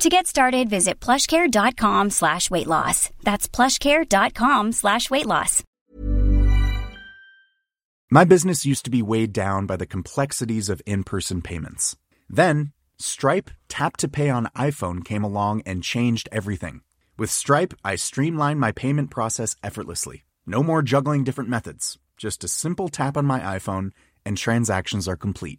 To get started, visit plushcare.com/weightloss. That's plushcare.com/weightloss. My business used to be weighed down by the complexities of in-person payments. Then, Stripe Tap to Pay on iPhone came along and changed everything. With Stripe, I streamlined my payment process effortlessly. No more juggling different methods. Just a simple tap on my iPhone and transactions are complete.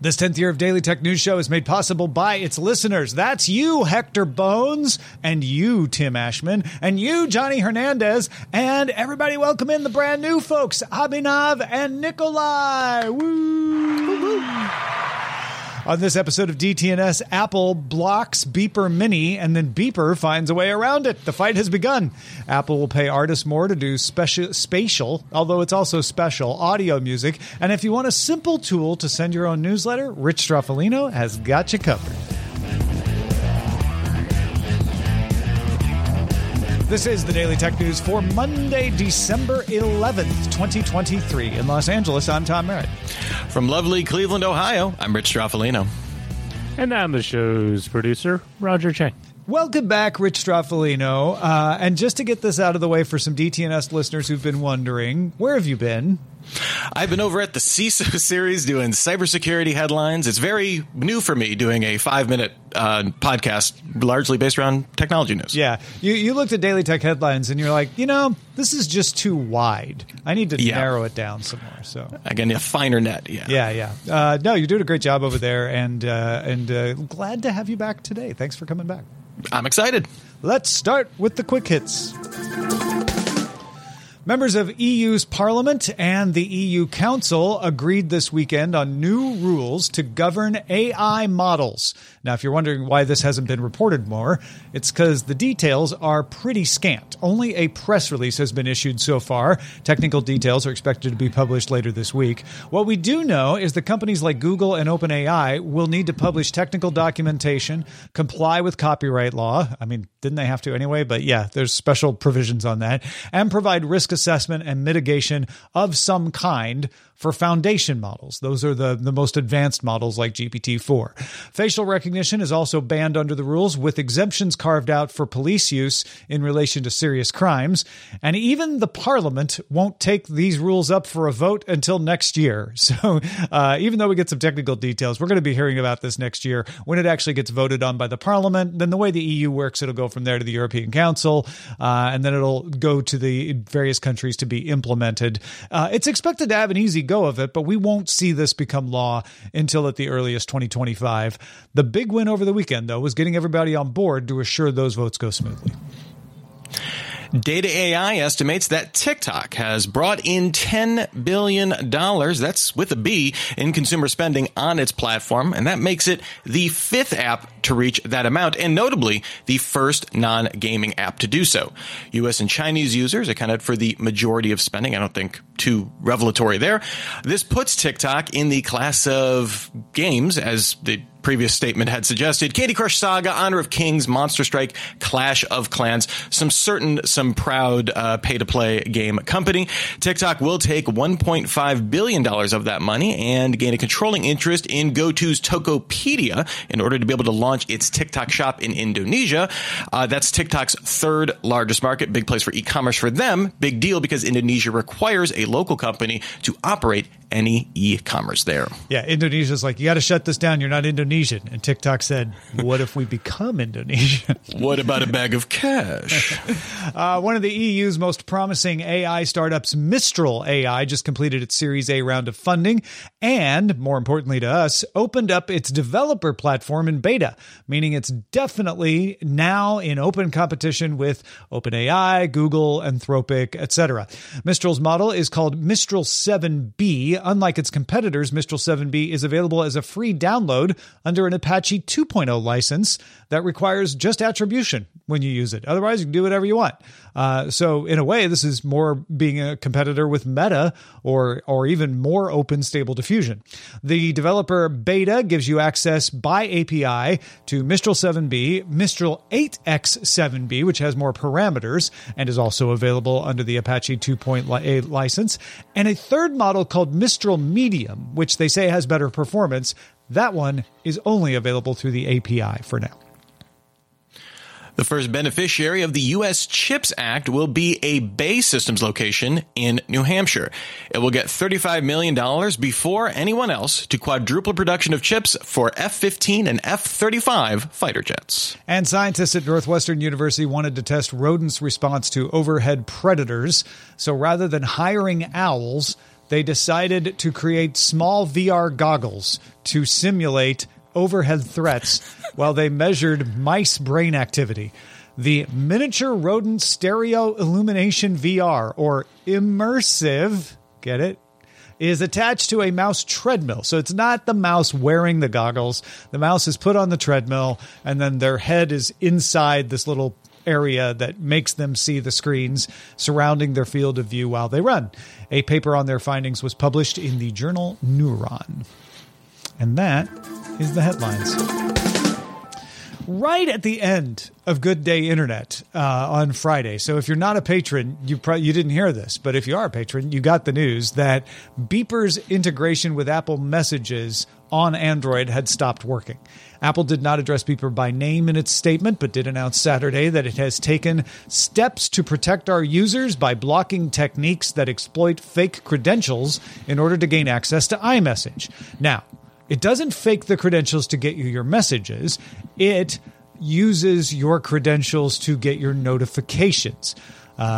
This 10th year of Daily Tech News Show is made possible by its listeners. That's you, Hector Bones, and you, Tim Ashman, and you, Johnny Hernandez, and everybody welcome in the brand new folks, Abhinav and Nikolai. Woo! On this episode of DTNS, Apple blocks Beeper Mini, and then Beeper finds a way around it. The fight has begun. Apple will pay artists more to do spatial, although it's also special, audio music. And if you want a simple tool to send your own newsletter, Rich Stroffolino has got you covered. This is the Daily Tech News for Monday, December 11th, 2023. In Los Angeles, I'm Tom Merritt. From lovely Cleveland, Ohio, I'm Rich Stroffolino. And I'm the show's producer, Roger Chang. Welcome back, Rich Stroffolino. And just to get this out of the way for some DTNS listeners who've been wondering, where have you been? I've been over at the CISO series doing cybersecurity headlines. It's very new for me doing a 5-minute podcast largely based around technology news. Yeah. You looked at Daily Tech headlines and you're like, you know, this is just too wide. I need to narrow it down some more. So again, a finer net. Yeah. No, you're doing a great job over there, and glad to have you back today. Thanks for coming back. I'm excited. Let's start with the quick hits. Members of EU's Parliament and the EU Council agreed this weekend on new rules to govern AI models. Now, if you're wondering why this hasn't been reported more, it's because the details are pretty scant. Only a press release has been issued so far. Technical details are expected to be published later this week. What we do know is that companies like Google and OpenAI will need to publish technical documentation, comply with copyright law. I mean, didn't they have to anyway? But yeah, there's special provisions on that, and provide risk assessment and mitigation of some kind for foundation models. Those are the most advanced models like GPT-4. Facial recognition is also banned under the rules, with exemptions carved out for police use in relation to serious crimes. And even the Parliament won't take these rules up for a vote until next year. So even though we get some technical details, we're going to be hearing about this next year when it actually gets voted on by the Parliament. Then the way the EU works, it'll go from there to the European Council, and then it'll go to the various countries to be implemented. It's expected to have an easy go of it, but we won't see this become law until at the earliest 2025. The big win over the weekend, though, was getting everybody on board to assure those votes go smoothly. Data AI estimates that TikTok has brought in $10 billion, that's with a B, in consumer spending on its platform, and that makes it the fifth app to reach that amount, and notably, the first non-gaming app to do so. U.S. and Chinese users accounted for the majority of spending. I don't think too revelatory there. This puts TikTok in the class of games, as the previous statement had suggested: Candy Crush Saga, Honor of Kings, Monster Strike, Clash of Clans, some proud pay-to-play game company. TikTok will take $1.5 billion of that money and gain a controlling interest in GoTo's Tokopedia in order to be able to launch its TikTok shop in Indonesia. That's TikTok's third largest market. Big place for e-commerce for them. Big deal because Indonesia requires a local company to operate any e-commerce there. Yeah, Indonesia's like, you got to shut this down. You're not Indonesian. Indonesian. And TikTok said, what if we become Indonesian? What about a bag of cash? One of the EU's most promising AI startups, Mistral AI, just completed its Series A round of funding and, more importantly to us, opened up its developer platform in beta, meaning it's definitely now in open competition with OpenAI, Google, Anthropic, etc. Mistral's model is called Mistral 7B. Unlike its competitors, Mistral 7B is available as a free download under an Apache 2.0 license that requires just attribution when you use it. Otherwise, you can do whatever you want. So in a way, this is more being a competitor with Meta or even more open Stable Diffusion. The developer beta gives you access by API to Mistral 7B, Mistral 8x7B, which has more parameters and is also available under the Apache 2.0 license, and a third model called Mistral Medium, which they say has better performance. That one is only available through the API for now. The first beneficiary of the U.S. CHIPS Act will be a Bay Systems location in New Hampshire. It will get $35 million before anyone else to quadruple production of chips for F-15 and F-35 fighter jets. And scientists at Northwestern University wanted to test rodents' response to overhead predators. So rather than hiring owls, they decided to create small VR goggles to simulate overhead threats while they measured mice brain activity. The Miniature Rodent Stereo Illumination VR, or immersive, get it, is attached to a mouse treadmill. So it's not the mouse wearing the goggles. The mouse is put on the treadmill, and then their head is inside this little area that makes them see the screens surrounding their field of view while they run. A paper on their findings was published in the journal Neuron. And that is the headlines. Right at the end of Good Day Internet on Friday. So if you're not a patron, you didn't hear this. But if you are a patron, you got the news that Beeper's integration with Apple Messages on Android had stopped working. Apple did not address Beeper by name in its statement, but did announce Saturday that it has taken steps to protect our users by blocking techniques that exploit fake credentials in order to gain access to iMessage. Now, it doesn't fake the credentials to get you your messages. It uses your credentials to get your notifications.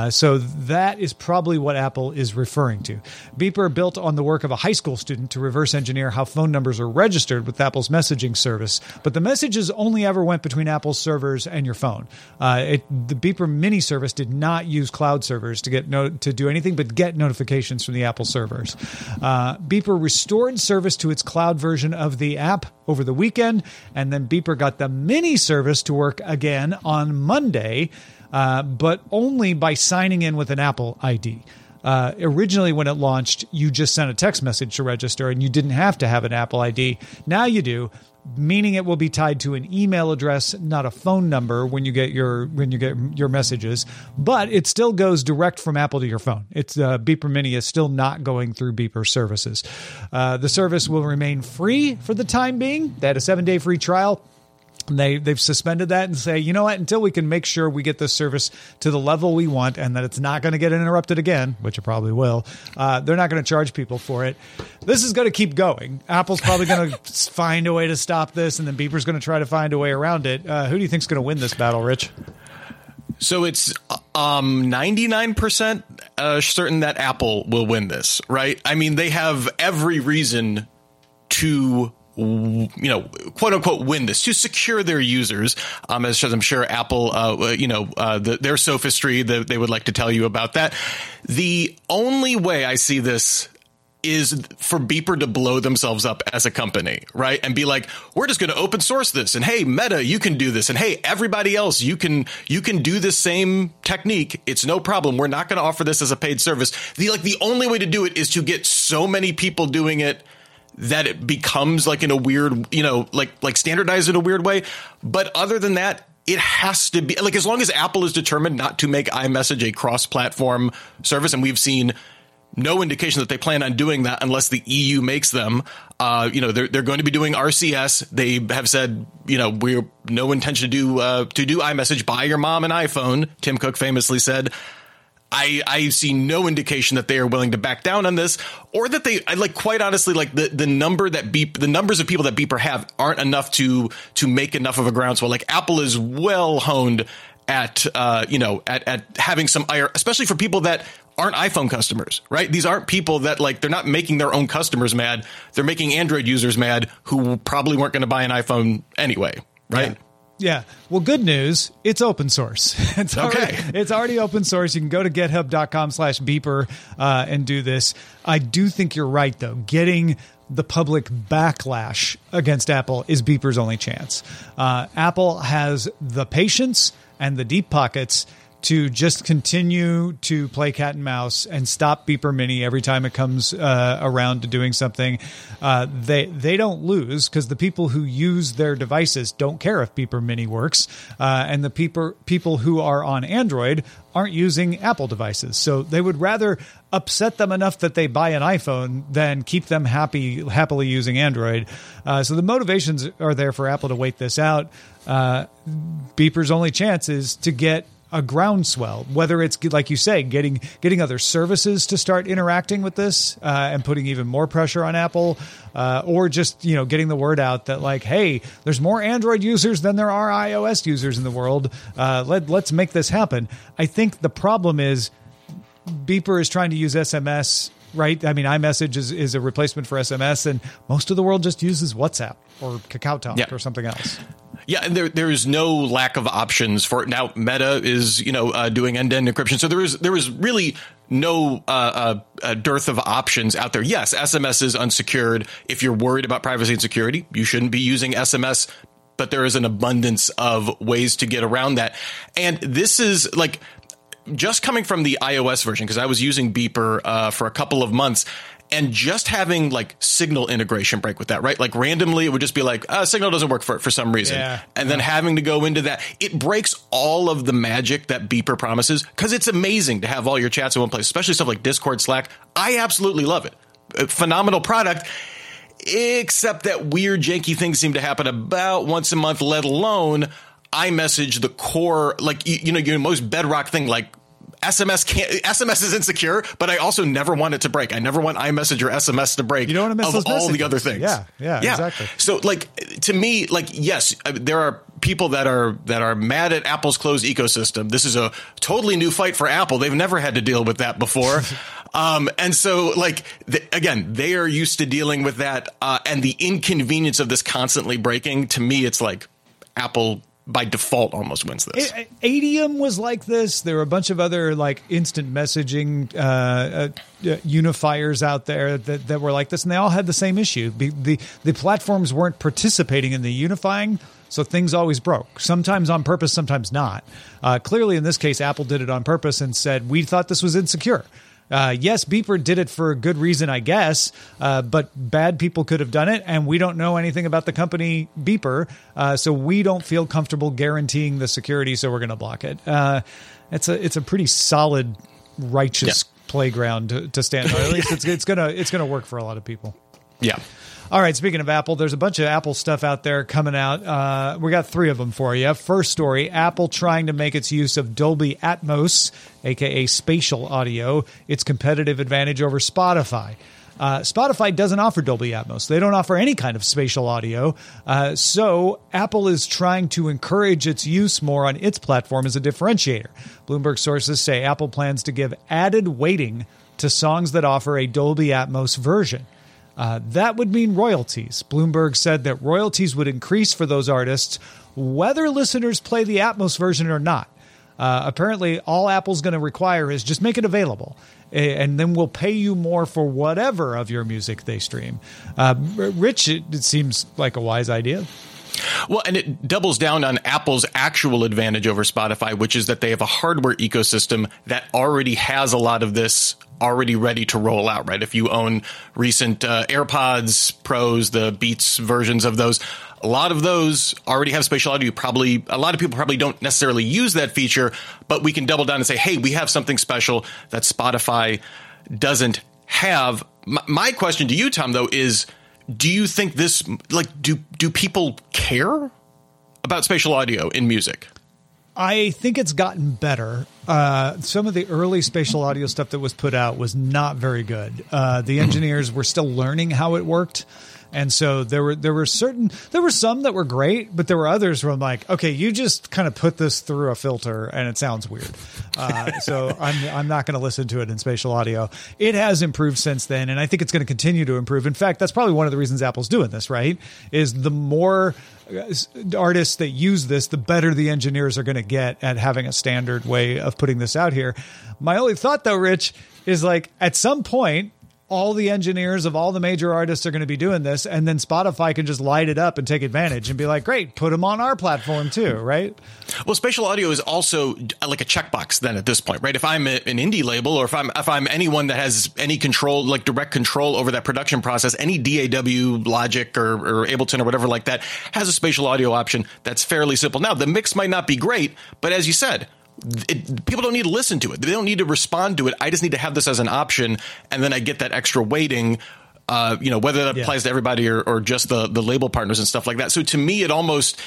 So that is probably what Apple is referring to. Beeper built on the work of a high school student to reverse engineer how phone numbers are registered with Apple's messaging service. But the messages only ever went between Apple's servers and your phone. The Beeper Mini service did not use cloud servers to do anything but get notifications from the Apple servers. Beeper restored service to its cloud version of the app over the weekend, and then Beeper got the Mini service to work again on Monday. But only by signing in with an Apple ID. Originally, when it launched, you just sent a text message to register and you didn't have to have an Apple ID. Now you do, meaning it will be tied to an email address, not a phone number when you get your messages. But it still goes direct from Apple to your phone. It's Beeper Mini is still not going through Beeper services. The service will remain free for the time being. They had a 7-day free trial. They've suspended that and say, you know what, until we can make sure we get this service to the level we want and that it's not going to get interrupted again, which it probably will, they're not going to charge people for it. This is going to keep going. Apple's probably going to find a way to stop this, and then Beeper's going to try to find a way around it. Who do you think's going to win this battle, Rich? So it's 99% certain that Apple will win this, right? I mean, they have every reason to, you know, quote unquote, win this, to secure their users. As I'm sure Apple, their sophistry, they would like to tell you about that. The only way I see this is for Beeper to blow themselves up as a company, right? And be like, we're just going to open source this. And hey, Meta, you can do this. And hey, everybody else, you can do this same technique. It's no problem. We're not going to offer this as a paid service. The only way to do it is to get so many people doing it that it becomes like in a weird, like standardized in a weird way. But other than that, it has to be like, as long as Apple is determined not to make iMessage a cross-platform service, and we've seen no indication that they plan on doing that unless the EU makes them. They're going to be doing RCS. They have said, we're no intention to do iMessage. Buy your mom an iPhone, Tim Cook famously said. I see no indication that they are willing to back down on this, or that they, like, quite honestly, like the numbers of people that Beeper have aren't enough to make enough of a groundswell. Like, Apple is well honed at, at having some ire, especially for people that aren't iPhone customers, right? These aren't people that, like, they're not making their own customers mad. They're making Android users mad who probably weren't going to buy an iPhone anyway, right? Yeah. Yeah. Well, good news. It's open source. It's already open source. You can go to github.com/beeper and do this. I do think you're right, though. Getting the public backlash against Apple is Beeper's only chance. Apple has the patience and the deep pockets to just continue to play cat and mouse and stop Beeper Mini every time it comes around to doing something. They don't lose, because the people who use their devices don't care if Beeper Mini works. And the people who are on Android aren't using Apple devices. So they would rather upset them enough that they buy an iPhone than keep them happily using Android. So the motivations are there for Apple to wait this out. Beeper's only chance is to get a groundswell, whether it's, like you say, getting other services to start interacting with this and putting even more pressure on Apple, or just, getting the word out that, like, hey, there's more Android users than there are iOS users in the world. Let's make this happen. I think the problem is Beeper is trying to use SMS, right? I mean, iMessage is a replacement for SMS, and most of the world just uses WhatsApp or KakaoTalk or something else. Yeah, and there is no lack of options for it. Now, Meta is, doing end-to-end encryption. So there is really no dearth of options out there. Yes, SMS is unsecured. If you're worried about privacy and security, you shouldn't be using SMS. But there is an abundance of ways to get around that. And this is, like, just coming from the iOS version, because I was using Beeper for a couple of months. And just having, like, Signal integration break with that, right? Like, randomly, it would just be like, Signal doesn't work for some reason. Yeah. And then having to go into that, it breaks all of the magic that Beeper promises, because it's amazing to have all your chats in one place, especially stuff like Discord, Slack. I absolutely love it. A phenomenal product, except that weird, janky things seem to happen about once a month, let alone iMessage, the core, like, your most bedrock thing, like, SMS is insecure, but I also never want it to break. I never want iMessage or SMS to break. You don't want to miss those messages. All the other things. Yeah, exactly. So, like, to me, like, yes, there are people that are mad at Apple's closed ecosystem. This is a totally new fight for Apple. They've never had to deal with that before. And so, like, again, they are used to dealing with that. And the inconvenience of this constantly breaking, to me, it's like Apple by default almost wins this. Adium was like this. There were a bunch of other, like, instant messaging unifiers out there that were like this, and they all had the same issue. The platforms weren't participating in the unifying, so things always broke, sometimes on purpose, sometimes not. Clearly, in this case, Apple did it on purpose and said, we thought this was insecure. Yes, Beeper did it for a good reason, I guess, but bad people could have done it, and we don't know anything about the company Beeper, so we don't feel comfortable guaranteeing the security, so we're going to block it. It's a pretty solid, righteous playground to stand on. At least it's gonna work for a lot of people. Yeah. All right, speaking of Apple, there's a bunch of Apple stuff out there coming out. We got three of them for you. First story, Apple trying to make its use of Dolby Atmos, a.k.a. spatial audio, its competitive advantage over Spotify. Spotify doesn't offer Dolby Atmos. They don't offer any kind of spatial audio. So Apple is trying to encourage its use more on its platform as a differentiator. Bloomberg sources say Apple plans to give added weighting to songs that offer a Dolby Atmos version. That would mean royalties. Bloomberg said that royalties would increase for those artists, whether listeners play the Atmos version or not. Apparently, all Apple's going to require is just make it available, and then we'll pay you more for whatever of your music they stream. Rich, it seems like a wise idea. Well, and it doubles down on Apple's actual advantage over Spotify, which is that they have a hardware ecosystem that already has a lot of this already ready to roll out, right? If you own recent AirPods Pros, the Beats versions of those, a lot of those already have spatial audio. A lot of people probably don't necessarily use that feature, but we can double down and say, hey, we have something special that Spotify doesn't have. My question to you, Tom, though, is, do you think this, like, do people care about spatial audio in music? I think it's gotten better. Some of the early spatial audio stuff that was put out was not very good. The engineers were still learning how it worked. And so there were some that were great, but there were others where I'm like, okay, you just kind of put this through a filter and it sounds weird. So I'm not going to listen to it in spatial audio. It has improved since then. And I think it's going to continue to improve. In fact, that's probably one of the reasons Apple's doing this, right? Is the more artists that use this, the better the engineers are going to get at having a standard way of putting this out here. My only thought though, Rich, is like at some point, all the engineers of all the major artists are going to be doing this. And then Spotify can just light it up and take advantage and be like, great, put them on our platform too, right? Well, spatial audio is also like a checkbox then at this point, right? If I'm an indie label or if I'm anyone that has any control, like direct control over that production process, any DAW, Logic or Ableton or whatever like that has a spatial audio option that's fairly simple. Now, the mix might not be great, but as you said, people don't need to listen to it. They don't need to respond to it. I just need to have this as an option, and then I get that extra weighting, whether that applies to everybody or just the label partners and stuff like that. So to me, it almost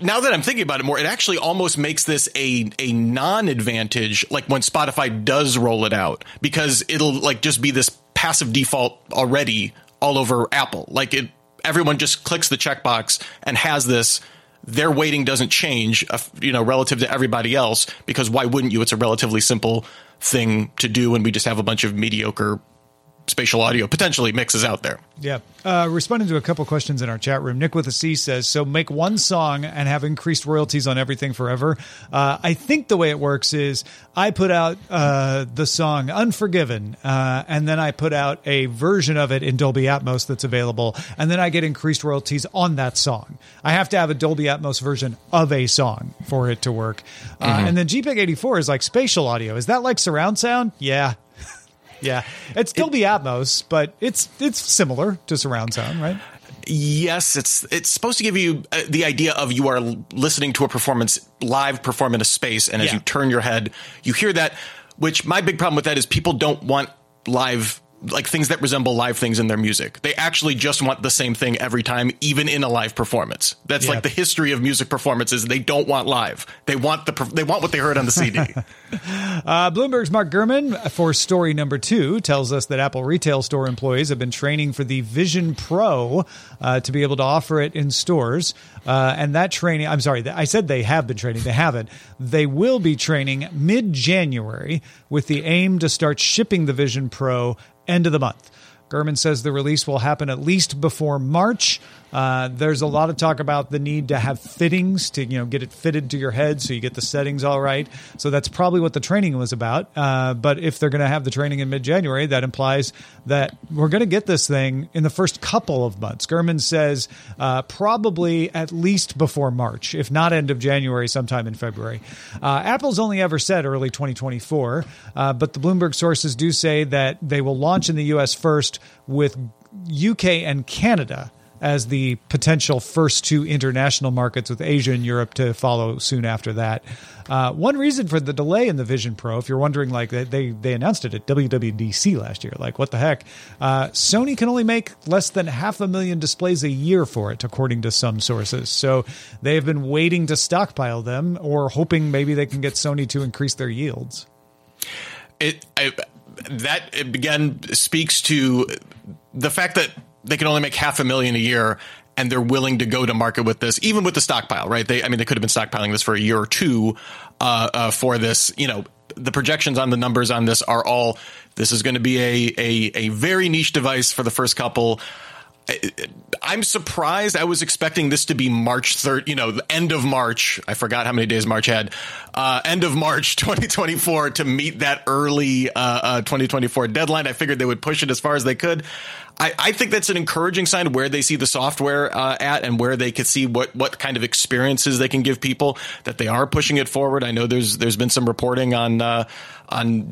now that I'm thinking about it more, it actually almost makes this a non-advantage, like when Spotify does roll it out, because it'll like just be this passive default already all over Apple. Like everyone just clicks the checkbox and has this. Their weighting doesn't change, relative to everybody else, because why wouldn't you? It's a relatively simple thing to do when we just have a bunch of mediocre spatial audio potentially mixes out there. Yeah. Responding to a couple questions in our chat room, Nick with a C says, so make one song and have increased royalties on everything forever. I think the way it works is I put out the song Unforgiven, and then I put out a version of it in Dolby Atmos that's available, and then I get increased royalties on that song. I have to have a Dolby Atmos version of a song for it to work. And then JPEG-84 is like spatial audio. Is that like surround sound? Yeah. Yeah, it's Dolby Atmos, but it's similar to surround sound, right? Yes, it's supposed to give you the idea of you are listening to a performance, live perform in a space, and as you turn your head, you hear that, which my big problem with that is people don't want live, like things that resemble live things in their music. They actually just want the same thing every time, even in a live performance. That's like the history of music performances. They don't want live. They want they want what they heard on the CD. Bloomberg's Mark Gurman for story number 2 tells us that Apple retail store employees have been training for the Vision Pro to be able to offer it in stores. And that training, I'm sorry, I said they have been training. They haven't. They will be training mid-January with the aim to start shipping the Vision Pro end of the month. Gurman says the release will happen at least before March. There's a lot of talk about the need to have fittings to, get it fitted to your head so you get the settings all right. So that's probably what the training was about. But if they're going to have the training in mid-January, that implies that we're going to get this thing in the first couple of months. Gurman says probably at least before March, if not end of January, sometime in February. Apple's only ever said early 2024, but the Bloomberg sources do say that they will launch in the U.S. first, with UK and Canada as the potential first two international markets, with Asia and Europe to follow soon after that. One reason for the delay in the Vision Pro, if you're wondering, like they announced it at WWDC last year, like what the heck? Sony can only make less than 500,000 displays a year for it, according to some sources. So they have been waiting to stockpile them, or hoping maybe they can get Sony to increase their yields. That, again, speaks to the fact that they can only make 500,000 a year, and they're willing to go to market with this, even with the stockpile, right? They could have been stockpiling this for a year or two for this. The projections on the numbers on this are all, this is going to be a very niche device for the first couple. I'm surprised. I was expecting this to be March 3rd, the end of March. I forgot how many days March had. End of March 2024 to meet that early 2024 deadline. I figured they would push it as far as they could. I think that's an encouraging sign where they see the software at, and where they could see what kind of experiences they can give people, that they are pushing it forward. I know there's been some reporting on not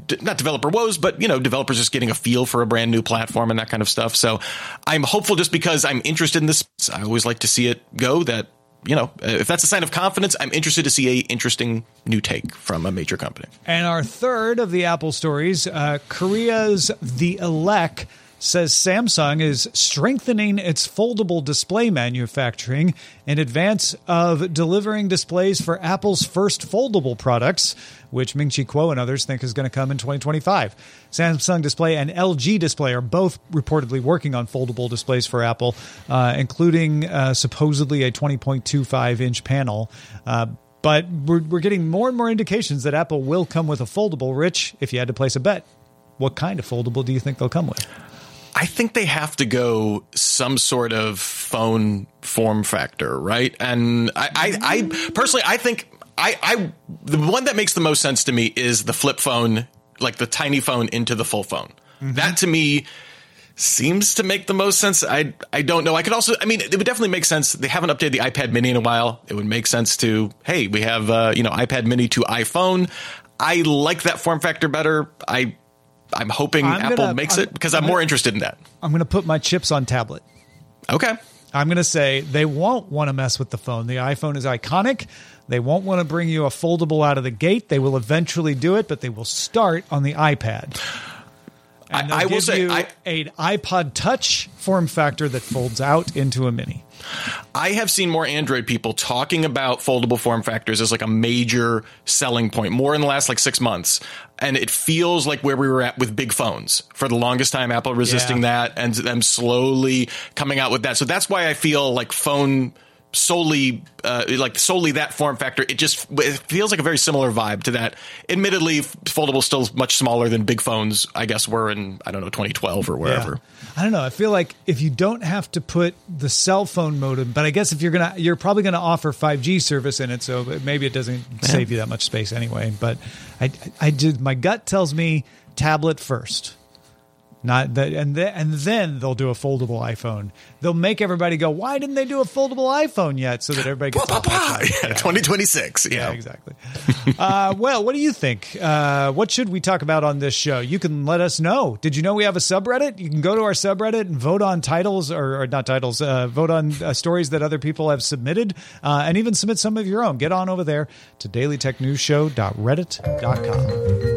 developer woes, but, developers just getting a feel for a brand new platform and that kind of stuff. So I'm hopeful, just because I'm interested in this. I always like to see it go, that, if that's a sign of confidence, I'm interested to see a interesting new take from a major company. And our third of the Apple stories, Korea's The Elect says Samsung is strengthening its foldable display manufacturing in advance of delivering displays for Apple's first foldable products, which Ming-Chi Kuo and others think is going to come in 2025. Samsung Display and LG Display are both reportedly working on foldable displays for Apple, including supposedly a 20.25-inch panel. But we're getting more and more indications that Apple will come with a foldable. Rich, if you had to place a bet, what kind of foldable do you think they'll come with? I think they have to go some sort of phone form factor, right? And I personally, I think the one that makes the most sense to me is the flip phone, like the tiny phone into the full phone. Mm-hmm. That to me seems to make the most sense. I don't know. I could also, I mean, it would definitely make sense. They haven't updated the iPad mini in a while. It would make sense to, hey, we have, iPad mini to iPhone. I like that form factor better. I'm hoping Apple makes it because I'm more interested in that. I'm going to put my chips on tablet. Okay. I'm going to say they won't want to mess with the phone. The iPhone is iconic. They won't want to bring you a foldable out of the gate. They will eventually do it, but they will start on the iPad. And I will say an iPod Touch form factor that folds out into a mini. I have seen more Android people talking about foldable form factors as like a major selling point, more in the last like 6 months. And it feels like where we were at with big phones for the longest time, Apple resisting that and them slowly coming out with that. So that's why I feel like phone solely that form factor. It feels like a very similar vibe to that. Admittedly, foldable still much smaller than big phones, I guess, were in, 2012 or wherever. Yeah. I don't know. I feel like if you don't have to put the cell phone modem, but I guess if you're probably going to offer 5G service in it. So maybe it doesn't save you that much space anyway. But my gut tells me tablet first. Not that, and then they'll do a foldable iPhone. They'll make everybody go, why didn't they do a foldable iPhone yet? So that everybody gets 2026. Yeah, exactly. Well, what do you think? What should we talk about on this show? You can let us know. Did you know we have a subreddit? You can go to our subreddit and vote on titles or not titles, vote on stories that other people have submitted and even submit some of your own. Get on over there to dailytechnewsshow.reddit.com.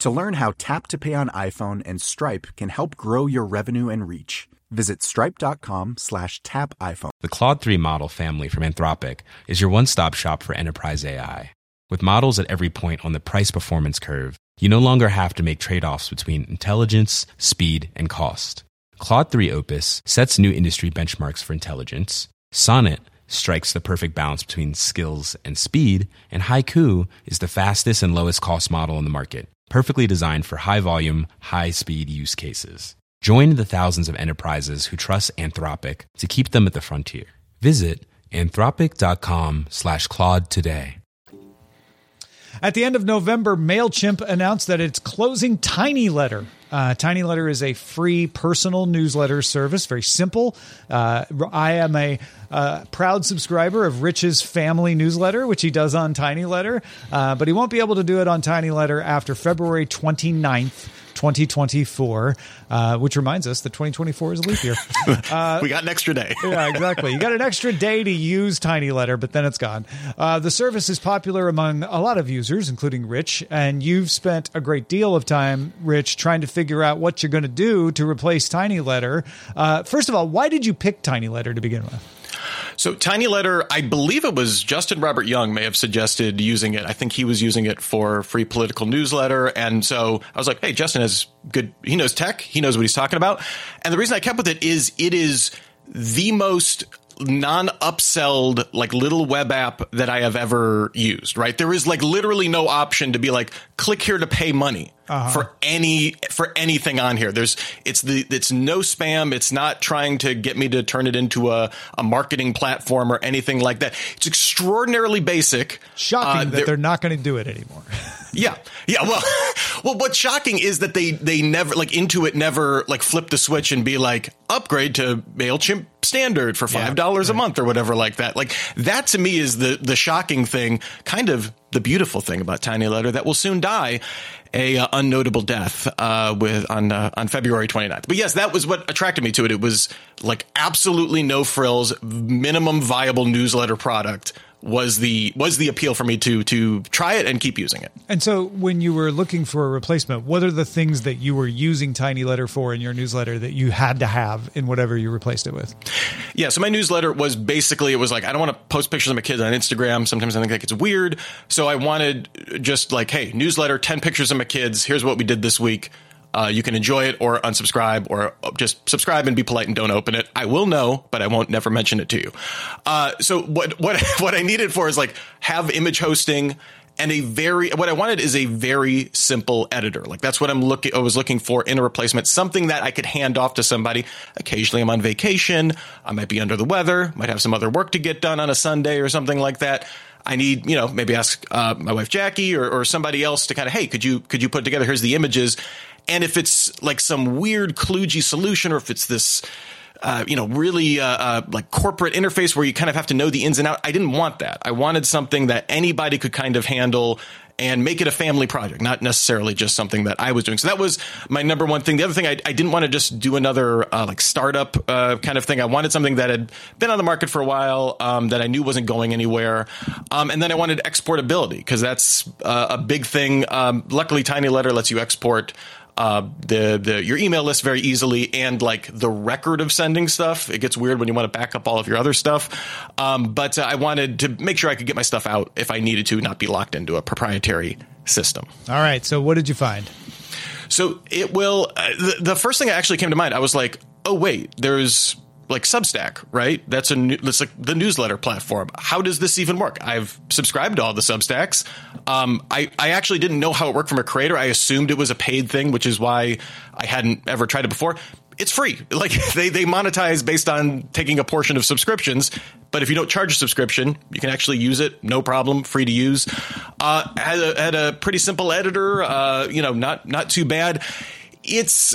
To learn how Tap to Pay on iPhone and Stripe can help grow your revenue and reach, visit stripe.com/tapiphone. The Claude 3 model family from Anthropic is your one-stop shop for enterprise AI. With models at every point on the price-performance curve, you no longer have to make trade-offs between intelligence, speed, and cost. Claude 3 Opus sets new industry benchmarks for intelligence. Sonnet strikes the perfect balance between skills and speed. And Haiku is the fastest and lowest-cost model in the market, perfectly designed for high-volume, high-speed use cases. Join the thousands of enterprises who trust Anthropic to keep them at the frontier. Visit anthropic.com/Claude today. At the end of November, MailChimp announced that it's closing Tiny Letter. Tiny Letter is a free personal newsletter service, very simple. I am a proud subscriber of Rich's family newsletter, which he does on Tiny Letter, but he won't be able to do it on Tiny Letter after February 29th. 2024, which reminds us that 2024 is a leap year. We got an extra day. Yeah, exactly. You got an extra day to use Tiny Letter, but then it's gone. The service is popular among a lot of users, including Rich, and you've spent a great deal of time, Rich, trying to figure out what you're going to do to replace Tiny Letter. First of all, why did you pick Tiny Letter to begin with? So Tiny Letter, I believe it was Justin Robert Young may have suggested using it. I think he was using it for free political newsletter. And so I was like, hey, Justin has good, he knows tech, he knows what he's talking about. And the reason I kept with it is the most non-upselled, like, little web app that I have ever used, right? There is, like, literally no option to be like, click here to pay money. Uh-huh. for anything on here. It's no spam. It's not trying to get me to turn it into a marketing platform or anything like that. It's extraordinarily basic. Shocking that they're not going to do it anymore. Yeah. Well, what's shocking is that they never, like, Intuit never, like, flipped the switch and be like, upgrade to MailChimp standard for $5 a month or whatever like that. Like, that to me is the shocking thing, kind of the beautiful thing about Tiny Letter that will soon die a unnotable death on February 29th. But yes, that was what attracted me to it. It was like absolutely no frills, minimum viable newsletter product was the appeal for me to try it and keep using it. And so when you were looking for a replacement, what are the things that you were using Tiny Letter for in your newsletter that you had to have in whatever you replaced it with? Yeah, so my newsletter was basically, it was like, I don't want to post pictures of my kids on Instagram. Sometimes I think that gets weird. So I wanted just like, hey, newsletter, 10 pictures of my kids. Here's what we did this week. You can enjoy it or unsubscribe, or just subscribe and be polite and don't open it. I will know, but I won't never mention it to you. So what I needed for is like have image hosting and what I wanted is a very simple editor. Like that's what I was looking for in a replacement, something that I could hand off to somebody. Occasionally I'm on vacation. I might be under the weather, might have some other work to get done on a Sunday or something like that. I need, maybe ask my wife, Jackie, or somebody else to kind of, hey, could you put together, here's the images. And if it's like some weird kludgy solution, or if it's this, really like corporate interface where you kind of have to know the ins and outs, I didn't want that. I wanted something that anybody could kind of handle and make it a family project, not necessarily just something that I was doing. So that was my number one thing. The other thing, I didn't want to just do another like startup kind of thing. I wanted something that had been on the market for a while, that I knew wasn't going anywhere. And then I wanted exportability, because that's a big thing. Luckily, Tiny Letter lets you export your email list very easily, and like the record of sending stuff. It gets weird when you want to back up all of your other stuff. But I wanted to make sure I could get my stuff out if I needed to, not be locked into a proprietary system. All right. So what did you find? So it will, the first thing that actually came to mind, I was like, oh wait, there's like Substack, right? That's like the newsletter platform. How does this even work? I've subscribed to all the Substacks. I actually didn't know how it worked from a creator. I assumed it was a paid thing, which is why I hadn't ever tried it before. It's free. Like they monetize based on taking a portion of subscriptions. But if you don't charge a subscription, you can actually use it. No problem. Free to use. Had a pretty simple editor. Not too bad. It's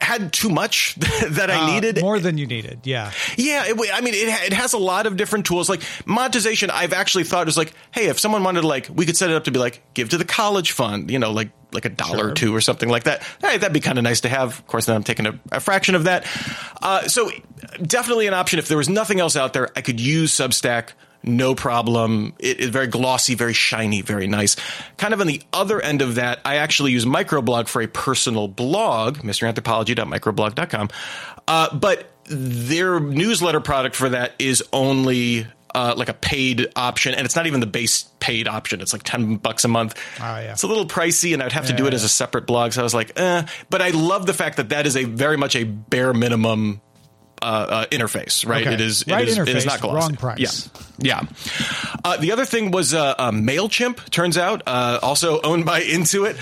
had too much that I needed. More than you needed. Yeah. Yeah. It has a lot of different tools. Like monetization, I've actually thought is like, hey, if someone wanted to, like, we could set it up to be like, give to the college fund, like $1 or $2 or something like that. Hey, that'd be kind of nice to have. Of course, then I'm taking a fraction of that. So definitely an option. If there was nothing else out there, I could use Substack. No problem. It's very glossy, very shiny, very nice. Kind of on the other end of that, I actually use Microblog for a personal blog, mranthropology.microblog.com. But their newsletter product for that is only like a paid option. And it's not even the base paid option. It's like $10 a month. Oh, yeah. It's a little pricey, and I'd have to do it as a separate blog. So I was like, But I love the fact that is a very much a bare minimum interface, right? Okay. It is not glossy. Wrong price. Yeah. The other thing was MailChimp, turns out, also owned by Intuit.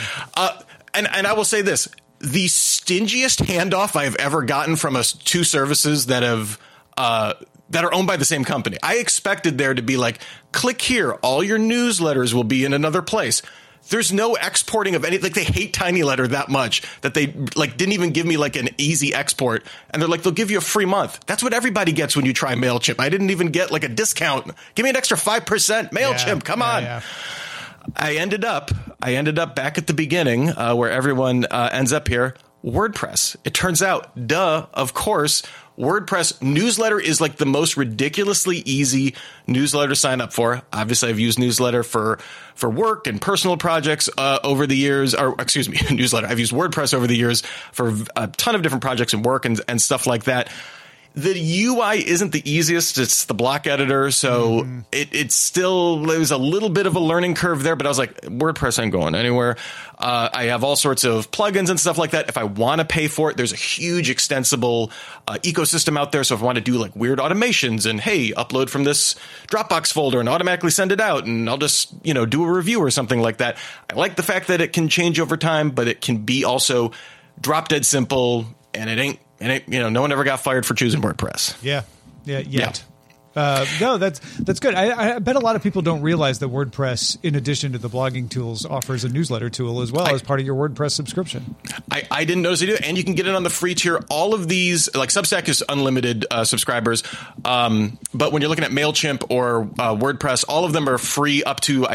And I will say this, the stingiest handoff I've ever gotten from two services that have that are owned by the same company. I expected there to be like, click here, all your newsletters will be in another place. There's no exporting of any, like they hate Tiny Letter that much that they like didn't even give me like an easy export. And they're like, they'll give you a free month. That's what everybody gets when you try MailChimp. I didn't even get like a discount. Give me an extra 5%. MailChimp, come on. I ended up back at the beginning where everyone ends up here. WordPress. It turns out, duh, of course, WordPress newsletter is like the most ridiculously easy newsletter to sign up for. Obviously, I've used newsletter for work and personal projects over the years. Or excuse me, newsletter. I've used WordPress over the years for a ton of different projects and work and stuff like that. The UI isn't the easiest. It's the block editor. So it was a little bit of a learning curve there, but I was like, WordPress ain't going anywhere. I have all sorts of plugins and stuff like that. If I want to pay for it, there's a huge extensible ecosystem out there. So if I want to do like weird automations and, hey, upload from this Dropbox folder and automatically send it out and I'll just, you know, do a review or something like that. I like the fact that it can change over time, but it can be also drop dead simple and it, no one ever got fired for choosing WordPress. Yeah. No, that's good. I bet a lot of people don't realize that WordPress, in addition to the blogging tools, offers a newsletter tool as well as part of your WordPress subscription. I didn't notice it either. And you can get it on the free tier. All of these, like Substack is unlimited subscribers. But when you're looking at MailChimp or WordPress, all of them are free up to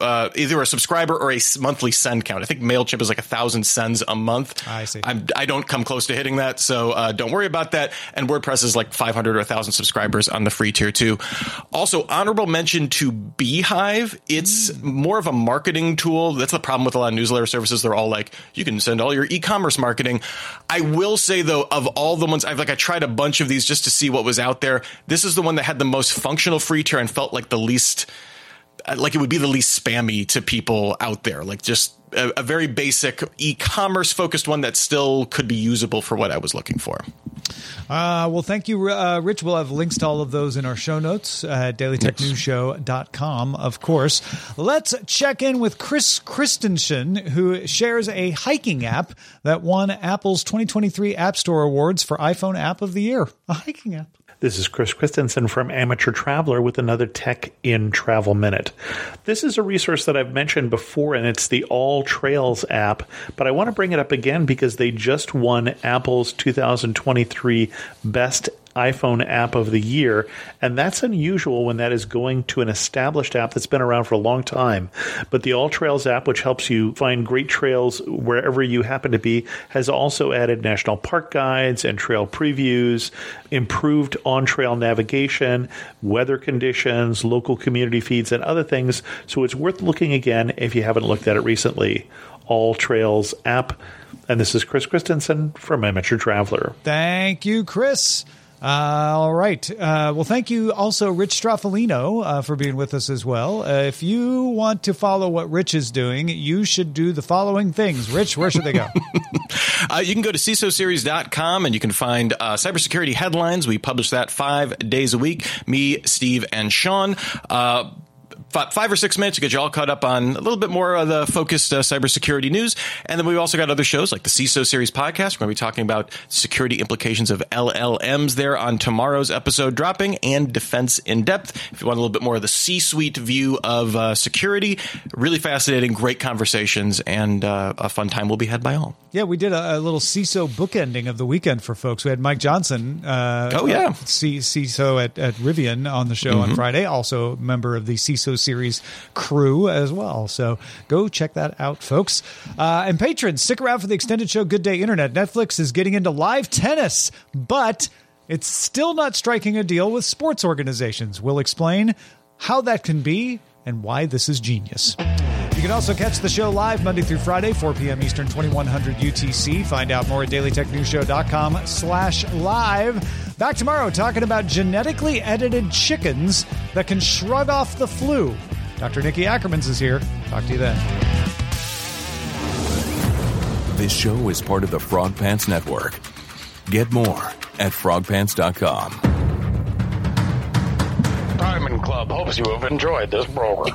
either a subscriber or a monthly send count. I think MailChimp is like 1,000 sends a month. I see. I don't come close to hitting that, so don't worry about that. And WordPress is like 500 or 1,000 subscribers on the free tier too. Also, honorable mention to Beehive. It's more of a marketing tool. That's the problem with a lot of newsletter services. They're all like, you can send all your e-commerce marketing. I will say though, of all the ones I tried a bunch of these just to see what was out there. This is the one that had the most functional free tier and felt like the least. Like it would be the least spammy to people out there, like just a very basic e-commerce focused one that still could be usable for what I was looking for. Well, thank you, Rich. We'll have links to all of those in our show notes at dailytechnewsshow.com, of course. Let's check in with Chris Christensen, who shares a hiking app that won Apple's 2023 App Store Awards for iPhone App of the Year. A hiking app. This is Chris Christensen from Amateur Traveler with another Tech in Travel Minute. This is a resource that I've mentioned before, and it's the All Trails app, but I want to bring it up again because they just won Apple's 2023 Best iPhone App of the Year, and that's unusual when that is going to an established app that's been around for a long time. But the All Trails app, which helps you find great trails wherever you happen to be, has also added national park guides and trail previews, improved on-trail navigation, weather conditions, local community feeds, and other things. So it's worth looking again if you haven't looked at it recently. All Trails app. And this is Chris Christensen from Amateur Traveler. Thank you, Chris. All right. Well, thank you also, Rich Stroffolino, for being with us as well. If you want to follow what Rich is doing, you should do the following things. Rich, where should they go? You can go to CISOseries.com and you can find cybersecurity headlines. We publish that 5 days a week. Me, Steve, and Sean. 5 or 6 minutes to get you all caught up on a little bit more of the focused cybersecurity news. And then we've also got other shows like the CISO series podcast. We're going to be talking about security implications of LLMs there on tomorrow's episode dropping, and Defense in Depth. If you want a little bit more of the C-suite view of security, really fascinating, great conversations, and a fun time will be had by all. Yeah, we did a little CISO bookending of the weekend for folks. We had Mike Johnson, CISO at Rivian on the show on Friday, also a member of the CISO series crew as well. So go check that out, folks. And patrons, stick around for the extended show Good Day Internet. Netflix is getting into live tennis, but it's still not striking a deal with sports organizations. We'll explain how that can be and why this is genius. You can also catch the show live Monday through Friday, 4 p.m. Eastern, 2100 UTC. Find out more at dailytechnewsshow.com/live. Back tomorrow talking about genetically edited chickens that can shrug off the flu. Dr. Nikki Ackermans is here. Talk to you then. This show is part of the Frog Pants Network. Get more at frogpants.com. Diamond Club hopes you have enjoyed this program.